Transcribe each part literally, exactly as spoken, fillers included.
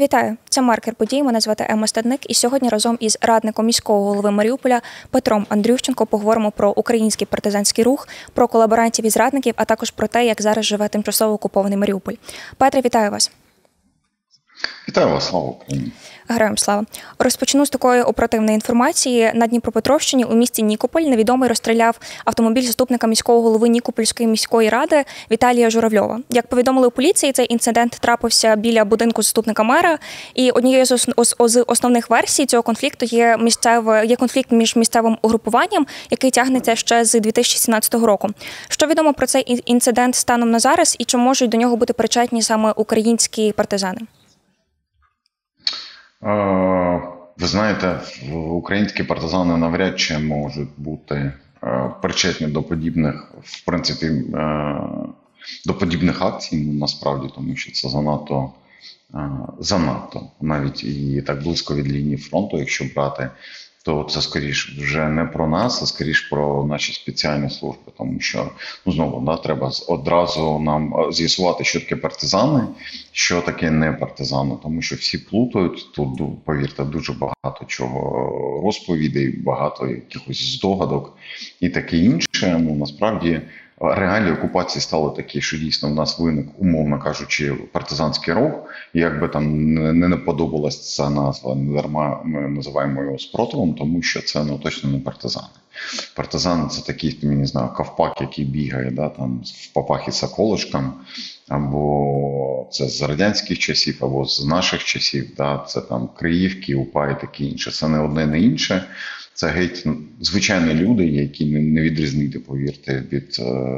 Вітаю, це «Маркер подій», мене звати Емма Стадник, і сьогодні разом із радником міського голови Маріуполя Петром Андрющенко поговоримо про український партизанський рух, про колаборантів і зрадників, а також про те, як зараз живе тимчасово окупований Маріуполь. Петре, вітаю вас. Вітаю вас, слава Україні. Героям слава. Розпочну з такої оперативної інформації. На Дніпропетровщині у місті Нікополь невідомий розстріляв автомобіль заступника міського голови Нікопольської міської ради Віталія Журавльова. Як повідомили у поліції, цей інцидент трапився біля будинку заступника мера. І однією з основних версій цього конфлікту є, місцеве, є конфлікт між місцевим угрупуванням, який тягнеться ще з дві тисячі сімнадцятого року. Що відомо про цей інцидент станом на зараз і чи можуть до нього бути причетні саме українські партизани? Ви знаєте, українські партизани навряд чи можуть бути причетні до подібних, в принципі, до подібних акцій, насправді, тому що це занадто, занадто, навіть і так близько від лінії фронту, якщо брати, то це скоріш вже не про нас, а скоріш про наші спеціальні служби, тому що, ну, знову, да, треба одразу нам з'ясувати, що таке партизани, що таке не партизани, тому що всі плутають, тут, повірте, дуже багато чого розповідей, багато якихось здогадок і таке інше. Ну, насправді, реалії окупації стали такі, що дійсно в нас виник, умовно кажучи, партизанський рух. Як би там не, не подобалась ця назва, не дарма ми називаємо його спротивом, тому що це, ну, точно не партизани. Партизани – це такий, я не знаю, Ковпак, який бігає, да, там, в папахі з околишком, або це з радянських часів, або з наших часів, да, це там Криївки, УПА і таке інше. Це не одне, не інше. Це геть звичайні люди, які не відрізнити, повірте, від е,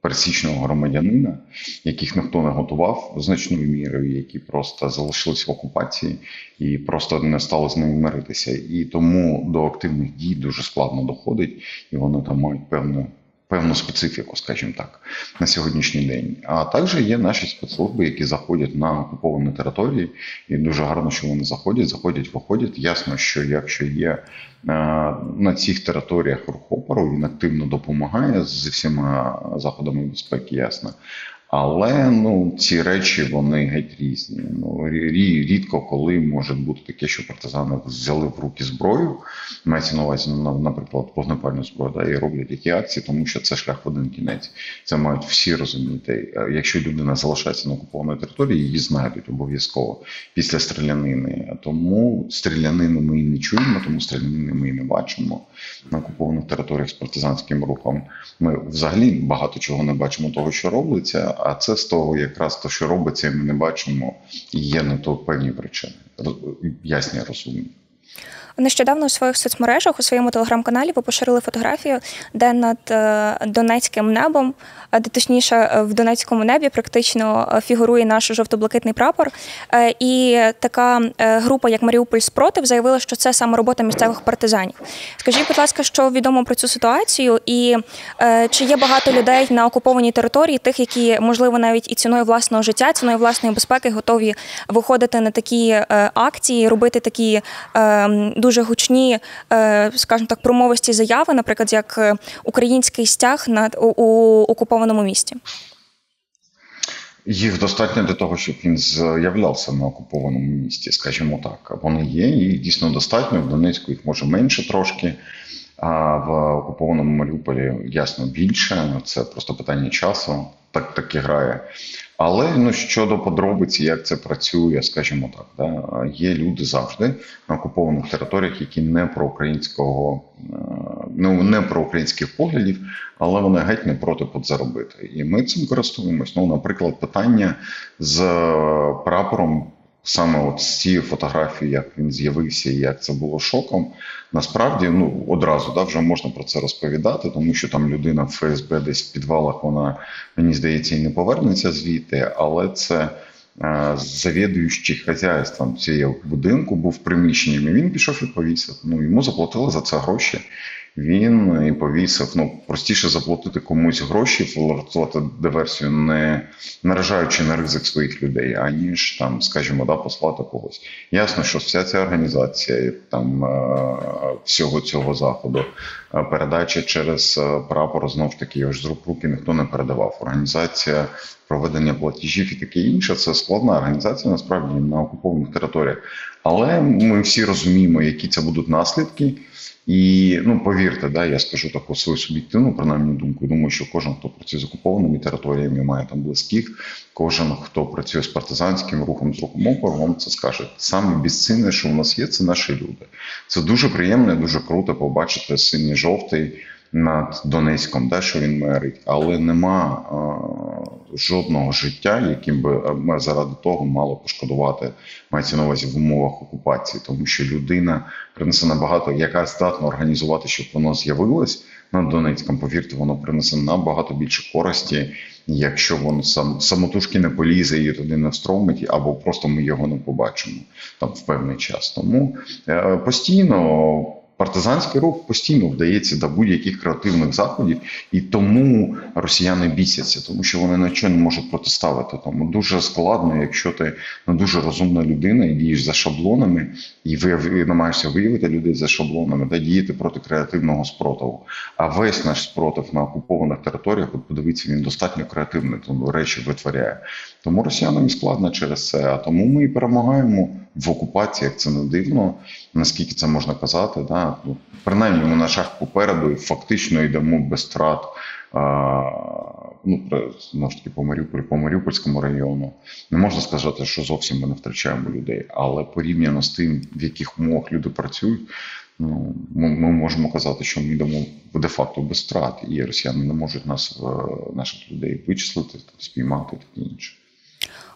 пересічного громадянина, яких ніхто не готував значною мірою, які просто залишились в окупації і просто не стало з ними миритися. І тому до активних дій дуже складно доходить, і вони там мають певну, певну специфіку, скажімо так, на сьогоднішній день. А також є наші спецслужби, які заходять на окуповані території, і дуже гарно, що вони заходять, заходять, виходять. Ясно, що якщо є на цих територіях рух опору, він активно допомагає зі всіма заходами безпеки, ясно. Але, ну, ці речі, вони геть різні. Ну, рідко коли може бути таке, що партизани взяли в руки зброю, мається на увазі, наприклад, вогнепальну зброю, да, і роблять які акції, тому що це шлях в один кінець. Це мають всі розуміти. Якщо людина залишається на окупованій території, її знайдуть обов'язково після стрілянини. Тому стрілянини ми і не чуємо, тому стрілянини ми і не бачимо на окупованих територіях з партизанським рухом. Ми взагалі багато чого не бачимо того, що робиться. А це з того, якраз те, що робиться, ми не бачимо, і є на то певні причини, ясні, розумні. Нещодавно у своїх соцмережах, у своєму телеграм-каналі ви поширили фотографію, де над Донецьким небом, точніше, в Донецькому небі практично фігурує наш жовто-блакитний прапор. І така група, як «Маріуполь спротив», заявила, що це саме робота місцевих партизанів. Скажіть, будь ласка, що відомо про цю ситуацію? І чи є багато людей на окупованій території, тих, які, можливо, навіть і ціною власного життя, ціною власної безпеки готові виходити на такі акції, робити такі дуже гучні, скажімо так, промовисті заяви, наприклад, як український стяг над у, у окупованому місті? Їх достатньо для того, щоб він з'являвся на окупованому місті, скажімо так. Вони є, їх дійсно достатньо, в Донецьку їх може менше трошки, а в окупованому Маріуполі, ясно, більше. Це просто питання часу, так, так і грає. Але, ну, щодо подробиць, як це працює, скажімо так, да, є люди завжди на окупованих територіях, які не про українського, ну, не про українських поглядів, але вони геть не проти подзаробити. І ми цим користуємось. Ну, наприклад, питання з прапором, саме от з цієї фотографії, як він з'явився і як це було шоком, насправді, ну, одразу, да, вже можна про це розповідати, тому що там людина в ФСБ десь в підвалах, вона, мені здається, і не повернеться звідти, але це е, завідуючий хазяйством цього будинку був приміщенням, і він пішов і повісив. Ну, йому заплатили за це гроші. він і повісив, ну, простіше заплатити комусь гроші, влаштувати диверсію, не наражаючи на ризик своїх людей, аніж, там, скажімо, да, послати когось. Ясно, що вся ця організація там, всього цього заходу, передача через прапор, знову ж таки, його ж з рук в руки ніхто не передавав. Організація проведення платежів і таке інше – це складна організація, насправді, на окупованих територіях. Але ми всі розуміємо, які це будуть наслідки. І, ну, повірте, да, я скажу таку свою суб'єктивну, принаймні, думку. Думаю, що кожен, хто працює з окупованими територіями, має там близьких, кожен, хто працює з партизанським рухом, з рухом опору, вам це скаже. Саме безцінне, що в нас є, це наші люди. Це дуже приємно і дуже круто побачити синій-жовтий над Донецьком, да, що він мерить, але нема а, жодного життя, яким би ми заради того мало пошкодувати, мається на увазі в умовах окупації, тому що людина принесе набагато, яка здатна організувати, щоб воно з'явилось над Донецьком, повірте, воно принесе набагато більше користі, якщо воно сам, самотужки не полізе, її туди не встромить, або просто ми його не побачимо там в певний час. Тому е, постійно партизанський рух постійно вдається до будь-яких креативних заходів, і тому росіяни бісяться, тому що вони нічого не можуть протиставити. Тому дуже складно, якщо ти не дуже розумна людина і дієш за шаблонами, і ви намагаєшся виявити людей за шаблонами, та діяти проти креативного спротиву. А весь наш спротив на окупованих територіях, от подивіться, він достатньо креативний, тому речі витворяє. Тому росіянам і складно через це, а тому ми і перемагаємо в окупації, як це не дивно, наскільки це можна казати, да? Принаймні ми на шаг попереду і фактично йдемо без втрат, ну, знову ж таки, по Маріуполі, по Маріупольському району. Не можна сказати, що зовсім ми не втрачаємо людей, але порівняно з тим, в яких умовах люди працюють, ну, ми, ми можемо казати, що ми йдемо де-факто без втрат, і росіяни не можуть нас, наших людей вичислити, спіймати і таке інше.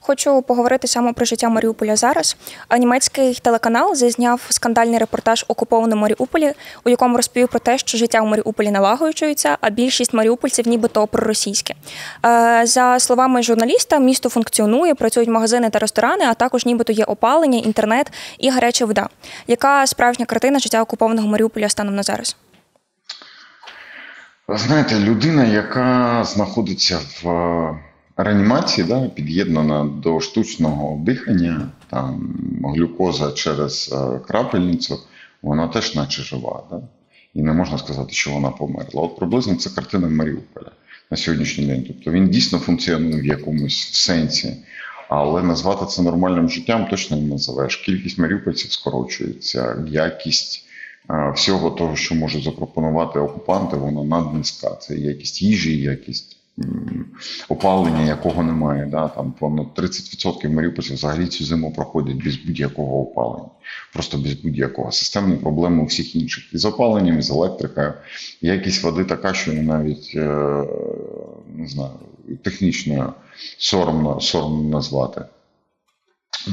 Хочу поговорити саме про життя Маріуполя зараз. Німецький телеканал зазняв скандальний репортаж «Окупованому Маріуполі», у якому розповів про те, що життя у Маріуполі налагоджується, а більшість маріупольців нібито проросійські. За словами журналіста, місто функціонує, працюють магазини та ресторани, а також нібито є опалення, інтернет і гаряча вода. Яка справжня картина життя окупованого Маріуполя станом на зараз? Знаєте, людина, яка знаходиться в реанімації, да, під'єднана до штучного дихання, там глюкоза через крапельницю, вона теж наче жива. Да? І не можна сказати, що вона померла. От приблизно це картина Маріуполя на сьогоднішній день. Тобто він дійсно функціонує в якомусь сенсі, але назвати це нормальним життям точно не називаєш. Кількість маріупольців скорочується, якість всього того, що можуть запропонувати окупанти, вона наднизька. Це якість їжі, якість опалення, якого немає, да, там понад тридцять відсотків маріупольців взагалі цю зиму проходять без будь-якого опалення, просто без будь-якого. Системні проблеми у всіх інших. І з опаленням, і з електрикою. Якість води така, що навіть, не знаю, технічно соромно, соромно назвати,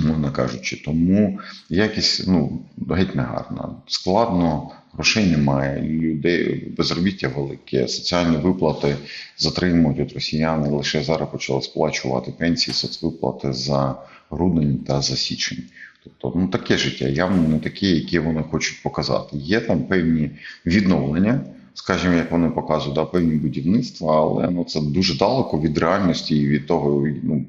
мовно кажучи. Тому якість, ну, геть негарна. Складно, грошей немає, людей, безробіття велике, соціальні виплати затримують от росіяни, лише зараз почали сплачувати пенсії, соцвиплати за грудень та за січень. Тобто, ну, таке життя, явно не таке, яке вони хочуть показати. Є там певні відновлення, скажімо, як вони показують, да, певні будівництва, але, ну, це дуже далеко від реальності і від того, ну,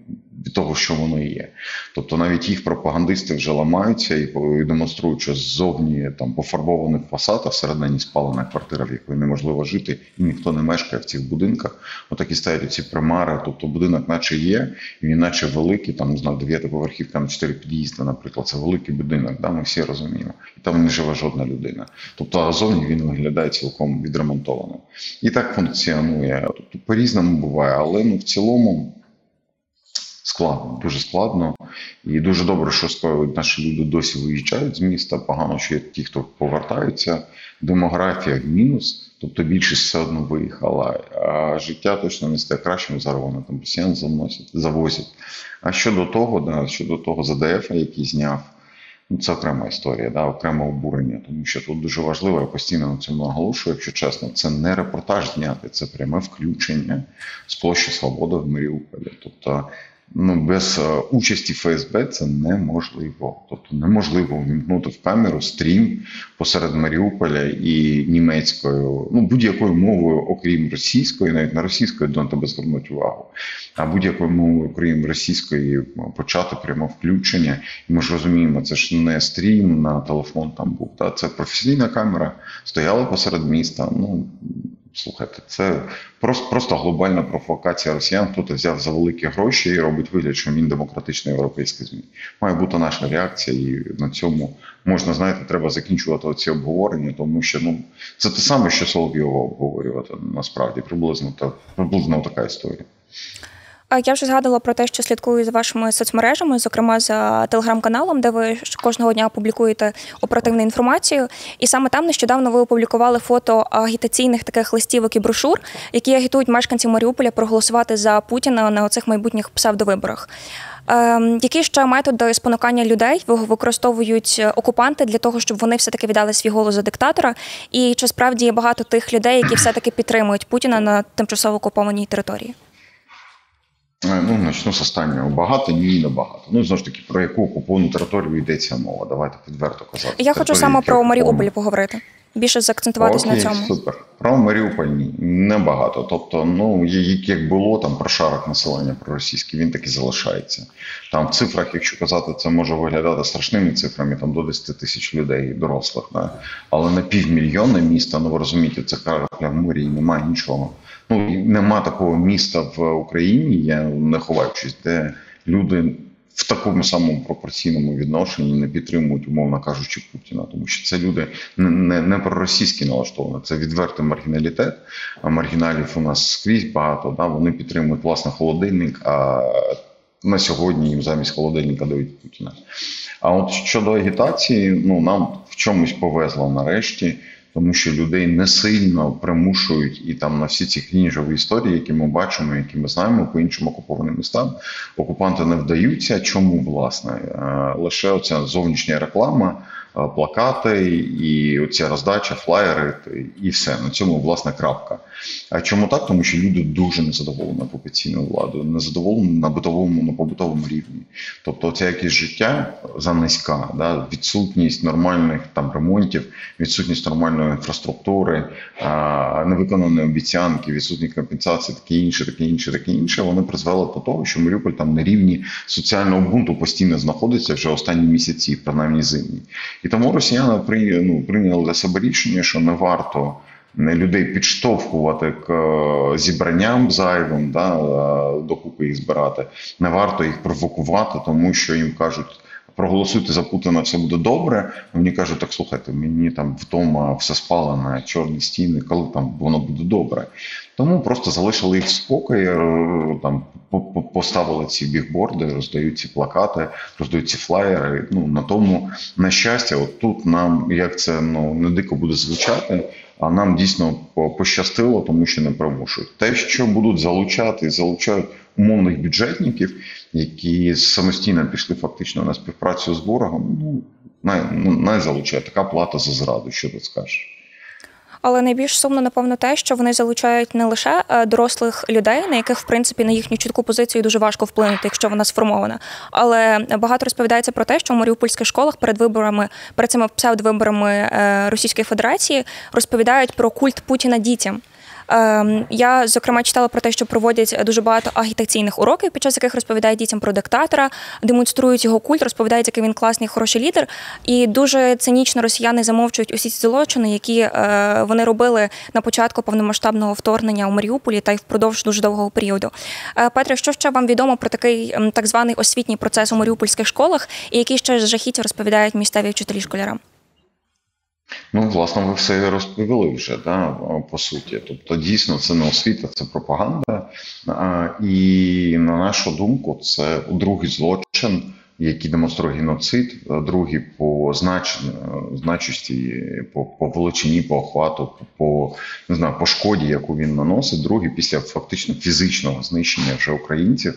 від того, що воно є. Тобто навіть їх пропагандисти вже ламаються і демонструють, що ззовні там пофарбований фасад, а всередині спалена квартира, в якої неможливо жити, і ніхто не мешкає в цих будинках. Отакі стають ці примари, тобто будинок наче є, він наче великий, там, знав, дев'ятиповерхівка на чотири під'їзди, наприклад, це великий будинок, да, ми всі розуміємо. І там не живе жодна людина. Тобто, а ззовні він виглядає цілком відремонтованим. І так функціонує. Тобто по-різному буває, але, ну, в цілому складно, дуже складно. І дуже добре, що наші люди досі виїжджають з міста. Погано, що є ті, хто повертаються. Демографія в мінус, тобто більшість все одно виїхала. А життя точно не стає кращим, зараз вони там росіян заносять, завозять. А щодо того, да, щодо того зе де еф, який зняв, ну, це окрема історія, да, окреме обурення, тому що тут дуже важливо, я постійно на цьому наголошую, якщо чесно, це не репортаж зняти, це пряме включення з площі Свободи в Маріуполі. Тобто ну, без участі ФСБ це неможливо. Тобто неможливо ввімкнути в камеру стрім посеред Маріуполя і німецькою, ну, будь-якою мовою, окрім російської, навіть на російською до тебе звернуть увагу, а будь-якою мовою, окрім російської, почати прямо включення. І ми ж розуміємо, це ж не стрім на телефон там був, та? Це професійна камера, стояла посеред міста, ну, слухайте, це просто, просто глобальна провокація росіян. Хтось взяв за великі гроші і робить вигляд, що він демократичний європейський ЗМІ. Має бути наша реакція, і на цьому можна, знаєте, треба закінчувати ці обговорення, тому що, ну, це те саме, що Соловйова обговорювати, насправді, приблизно, та, приблизно така історія. Я вже згадала про те, що слідкую за вашими соцмережами, зокрема за телеграм-каналом, де ви кожного дня публікуєте оперативну інформацію. І саме там нещодавно ви опублікували фото агітаційних таких листівок і брошур, які агітують мешканців Маріуполя проголосувати за Путіна на оцих майбутніх псевдовиборах. Які ще методи спонукання людей використовують окупанти для того, щоб вони все-таки віддали свій голос за диктатора? І чи справді є багато тих людей, які все-таки підтримують Путіна на тимчасово окупованій території? Ну, начну з останнього. Багато, ні, небагато. Ну, знову ж таки, про яку окуповану територію йдеться мова? Давайте підверто казати. Я хочу саме про Маріуполь поговорити. Більше заакцентуватися на цьому. Супер. Про Маріуполь ні, небагато. Тобто, ну, як було там прошарок населення проросійський, він так і залишається. Там в цифрах, якщо казати, це може виглядати страшними цифрами, там до десяти тисяч людей, дорослих. Да? Але на півмільйона міста, ну, ви розумієте, це крапля в морі і немає нічого. Ну, нема такого міста в Україні, я не ховаючись, де люди в такому самому пропорційному відношенні не підтримують, умовно кажучи, Путіна. Тому що це люди не, не, не проросійські налаштовані, це відвертий маргіналітет. А маргіналів у нас скрізь багато, да? Вони підтримують, власне, холодильник, а на сьогодні їм замість холодильника дають Путіна. А от щодо агітації, ну, нам в чомусь повезло нарешті. Тому що людей не сильно примушують і там на всі ці крінжові історії, які ми бачимо, які ми знаємо по іншим окупованим містам, окупанти не вдаються. Чому, власне? Лише оця зовнішня реклама, плакати і оця роздача, флаєри і все. На цьому, власне, крапка. А чому так? Тому що люди дуже незадоволені окупаційною владою, незадоволені на битовому, на побутовому рівні. Тобто це якесь життя занизька, да? Відсутність нормальних там ремонтів, відсутність нормальної інфраструктури, а, невиконаної обіцянки, відсутність компенсації, таке інше, таке інше, таке інше, вони призвели до того, що Маріуполь там на рівні соціального бунту постійно знаходиться вже останні місяці, принаймні зимні. І тому росіяни при, ну, прийняли для себе рішення, що не варто людей підштовхувати к зібранням зайвим, да, докупи їх збирати, не варто їх провокувати, тому що їм кажуть, проголосуйте за Путіна, все буде добре. Мені кажуть, так слухайте, мені там вдома все спалено, чорні стіни, коли там воно буде добре. Тому просто залишили їх в спокої, там поставили ці бігборди, роздають ці плакати, роздають ці флаєри. Ну, на тому, на щастя, от тут нам, як це, ну, не дико буде звучати, а нам дійсно пощастило, тому що не примушують. Те, що будуть залучати, залучають умовних бюджетників, які самостійно пішли фактично на співпрацю з ворогом, ну, най, най залучає така плата за зраду, що ти скажеш. Але найбільш сумно, напевно, те, що вони залучають не лише дорослих людей, на яких, в принципі, на їхню чітку позицію дуже важко вплинути, якщо вона сформована. Але багато розповідається про те, що в маріупольських школах перед виборами, перед цими псевдовиборами Російської Федерації розповідають про культ Путіна дітям. Я, зокрема, читала про те, що проводять дуже багато агітаційних уроків, під час яких розповідають дітям про диктатора, демонструють його культ, розповідають, який він класний, хороший лідер. І дуже цинічно росіяни замовчують усі ці злочини, які вони робили на початку повномасштабного вторгнення у Маріуполі та й впродовж дуже довгого періоду. Петре, що ще вам відомо про такий так званий освітній процес у маріупольських школах і які ще жахіття розповідають місцеві вчителі школярам? Ну, власне, ви все розповіли вже, да, по суті. Тобто, дійсно, це не освіта, це пропаганда. І, на нашу думку, це другий злочин, який демонструє геноцид, другий по значенню, значності, по, по величині, по охвату, по, не знаю, по шкоді, яку він наносить, другий після фактично фізичного знищення вже українців,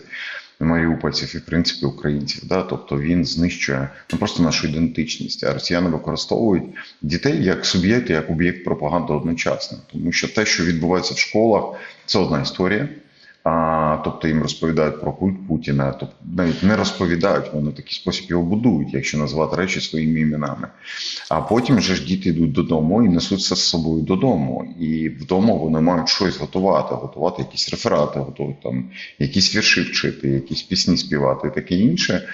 маріупольців і, в принципі, українців. Да? Тобто він знищує, ну, просто нашу ідентичність. А росіяни використовують дітей як суб'єкт, як об'єкт пропаганди одночасно. Тому що те, що відбувається в школах, це одна історія. А, тобто їм розповідають про культ Путіна, тобто навіть не розповідають, вони в такий спосіб його будують, якщо назвати речі своїми іменами. А потім вже ж діти йдуть додому і несуть це з собою додому. І вдома вони мають щось готувати, готувати якісь реферати, готувати там, якісь вірші вчити, якісь пісні співати і таке інше.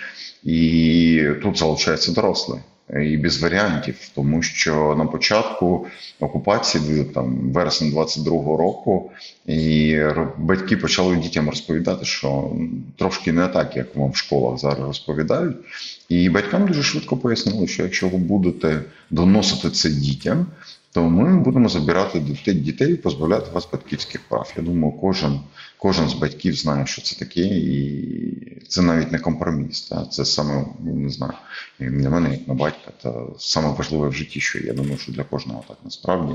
І тут залучаються дорослі. І без варіантів, тому що на початку окупації, там, вересень двадцять другого року, і батьки почали дітям розповідати, що трошки не так, як вам в школах зараз розповідають. І батькам дуже швидко пояснили, що якщо ви будете доносити це дітям, то ми будемо забирати дітей і позбавляти вас батьківських прав. Я думаю, кожен, кожен з батьків знає, що це таке, і це навіть не компроміс. Та? Це саме, не знаю, для мене, як на батька, це саме важливе в житті, що я думаю, що для кожного так насправді.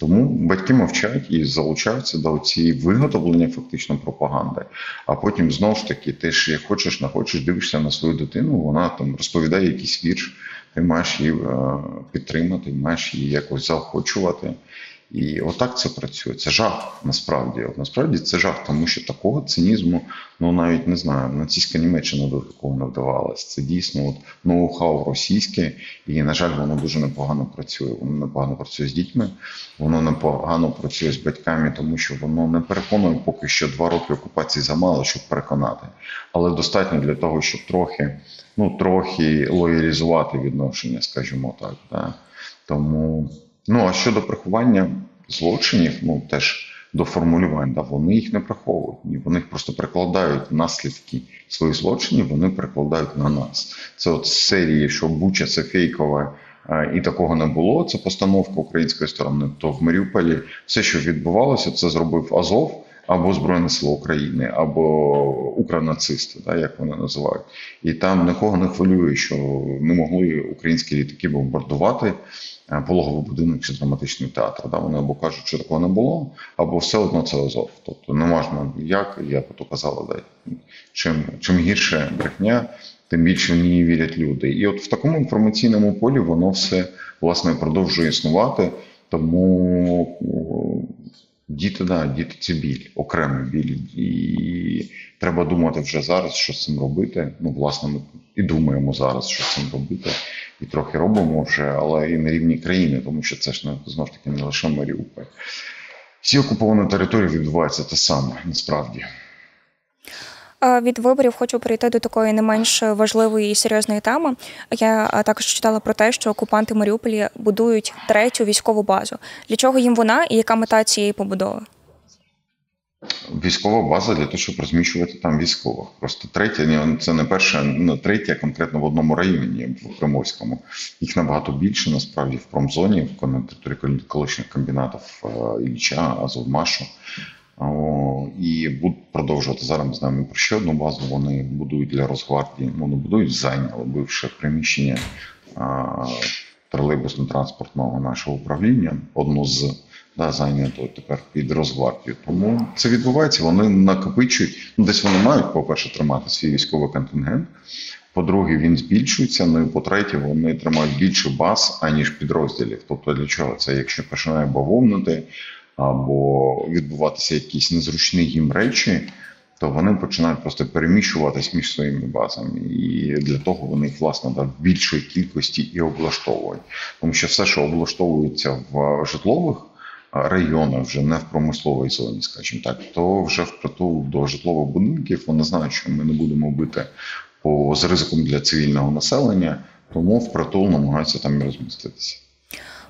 Тому батьки мовчають і залучаються до цієї виготовлення фактично пропаганди. А потім знову ж таки, ти ж як хочеш, не хочеш, дивишся на свою дитину, вона там розповідає якийсь вірш, ти маєш її підтримати, маєш її якось заохочувати. І отак це працює. Це жах, насправді. От, насправді це жах, тому що такого цинізму, ну навіть, не знаю, нацистська Німеччина до такого не вдавалася. Це дійсно от ноу-хау російське, і, на жаль, воно дуже непогано працює. Воно непогано працює з дітьми, воно непогано працює з батьками, тому що воно не переконує поки що два роки окупації замало, щоб переконати. Але достатньо для того, щоб трохи, ну, трохи лоялізувати відношення, скажімо так. Да? Тому... Ну, а щодо приховання злочинів, ну, теж до формулювань, да, вони їх не приховують. Вони просто перекладають наслідки своїх злочинів, вони перекладають на нас. Це от з серії, що Буча – це фейкове, і такого не було, це постановка української сторони. То в Маріуполі все, що відбувалося, це зробив Азов, або Збройні Сили України, або укранацисти, да, як вони називають. І там нікого не хвилює, що не могли українські літаки бомбардувати пологовий будинок чи драматичний театр. Да? Вони або кажуть, що такого не було, або все одно це Азов. Тобто не можна як, я то казала, да? чим, чим гірше брехня, тим більше в ній вірять люди. І от в такому інформаційному полі воно все, власне, продовжує існувати, тому... Діти, да, діти – це біль, окремий біль, і треба думати вже зараз, що з цим робити. Ну, власне, ми і думаємо зараз, що з цим робити, і трохи робимо вже, але і на рівні країни, тому що це ж, знову ж таки, не лише Маріуполь. Всі окуповані території відбуваються те саме, насправді. Від виборів хочу перейти до такої не менш важливої і серйозної теми. Я також читала про те, що окупанти Маріуполя будують третю військову базу. Для чого їм вона і яка мета цієї побудови? Військова база для того, щоб розміщувати там військових. Просто третя, це не перша, не третя конкретно в одному районі, в Кримовському. Їх набагато більше, насправді, в промзоні, на території колишніх комбінатів Ілліча, Азовмашу. І будуть продовжувати. Зараз ми знаємо про ще одну базу. Вони будують для Росгвардії, вони будують, зайняли бивше приміщення тролейбусно-транспортного нашого управління. Одну з да, зайнято тепер під Росгвардію. Тому це відбувається. Вони накопичують. Ну, десь вони мають, по-перше, тримати свій військовий контингент. По-друге, він збільшується, ну і по-третє, вони тримають більше баз, аніж підрозділів. Тобто для чого це? Якщо починає бавовнити, або відбуватися якісь незручні їм речі, то вони починають просто переміщуватись між своїми базами. І для того вони їх, власне, в більшої кількості і облаштовують. Тому що все, що облаштовується в житлових районах, вже не в промисловій зоні, скажімо так, то вже впритул до житлових будинків, вони знають, що ми не будемо бити по, з ризиком для цивільного населення, тому впритул намагаються там і розміститися.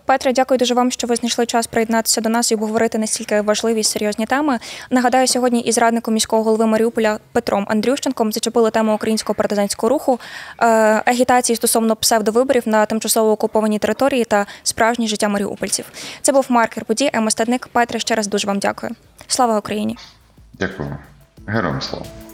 Петре, дякую дуже вам, що ви знайшли час приєднатися до нас і обговорити настільки важливі і серйозні теми. Нагадаю, сьогодні із радником міського голови Маріуполя Петром Андрющенком зачепили тему українського партизанського руху, агітації стосовно псевдовиборів на тимчасово окупованій території та справжнє життя маріупольців. Це був Маркер подій, Емма Стадник. Петре, ще раз дуже вам дякую. Слава Україні! Дякую. Героям слава!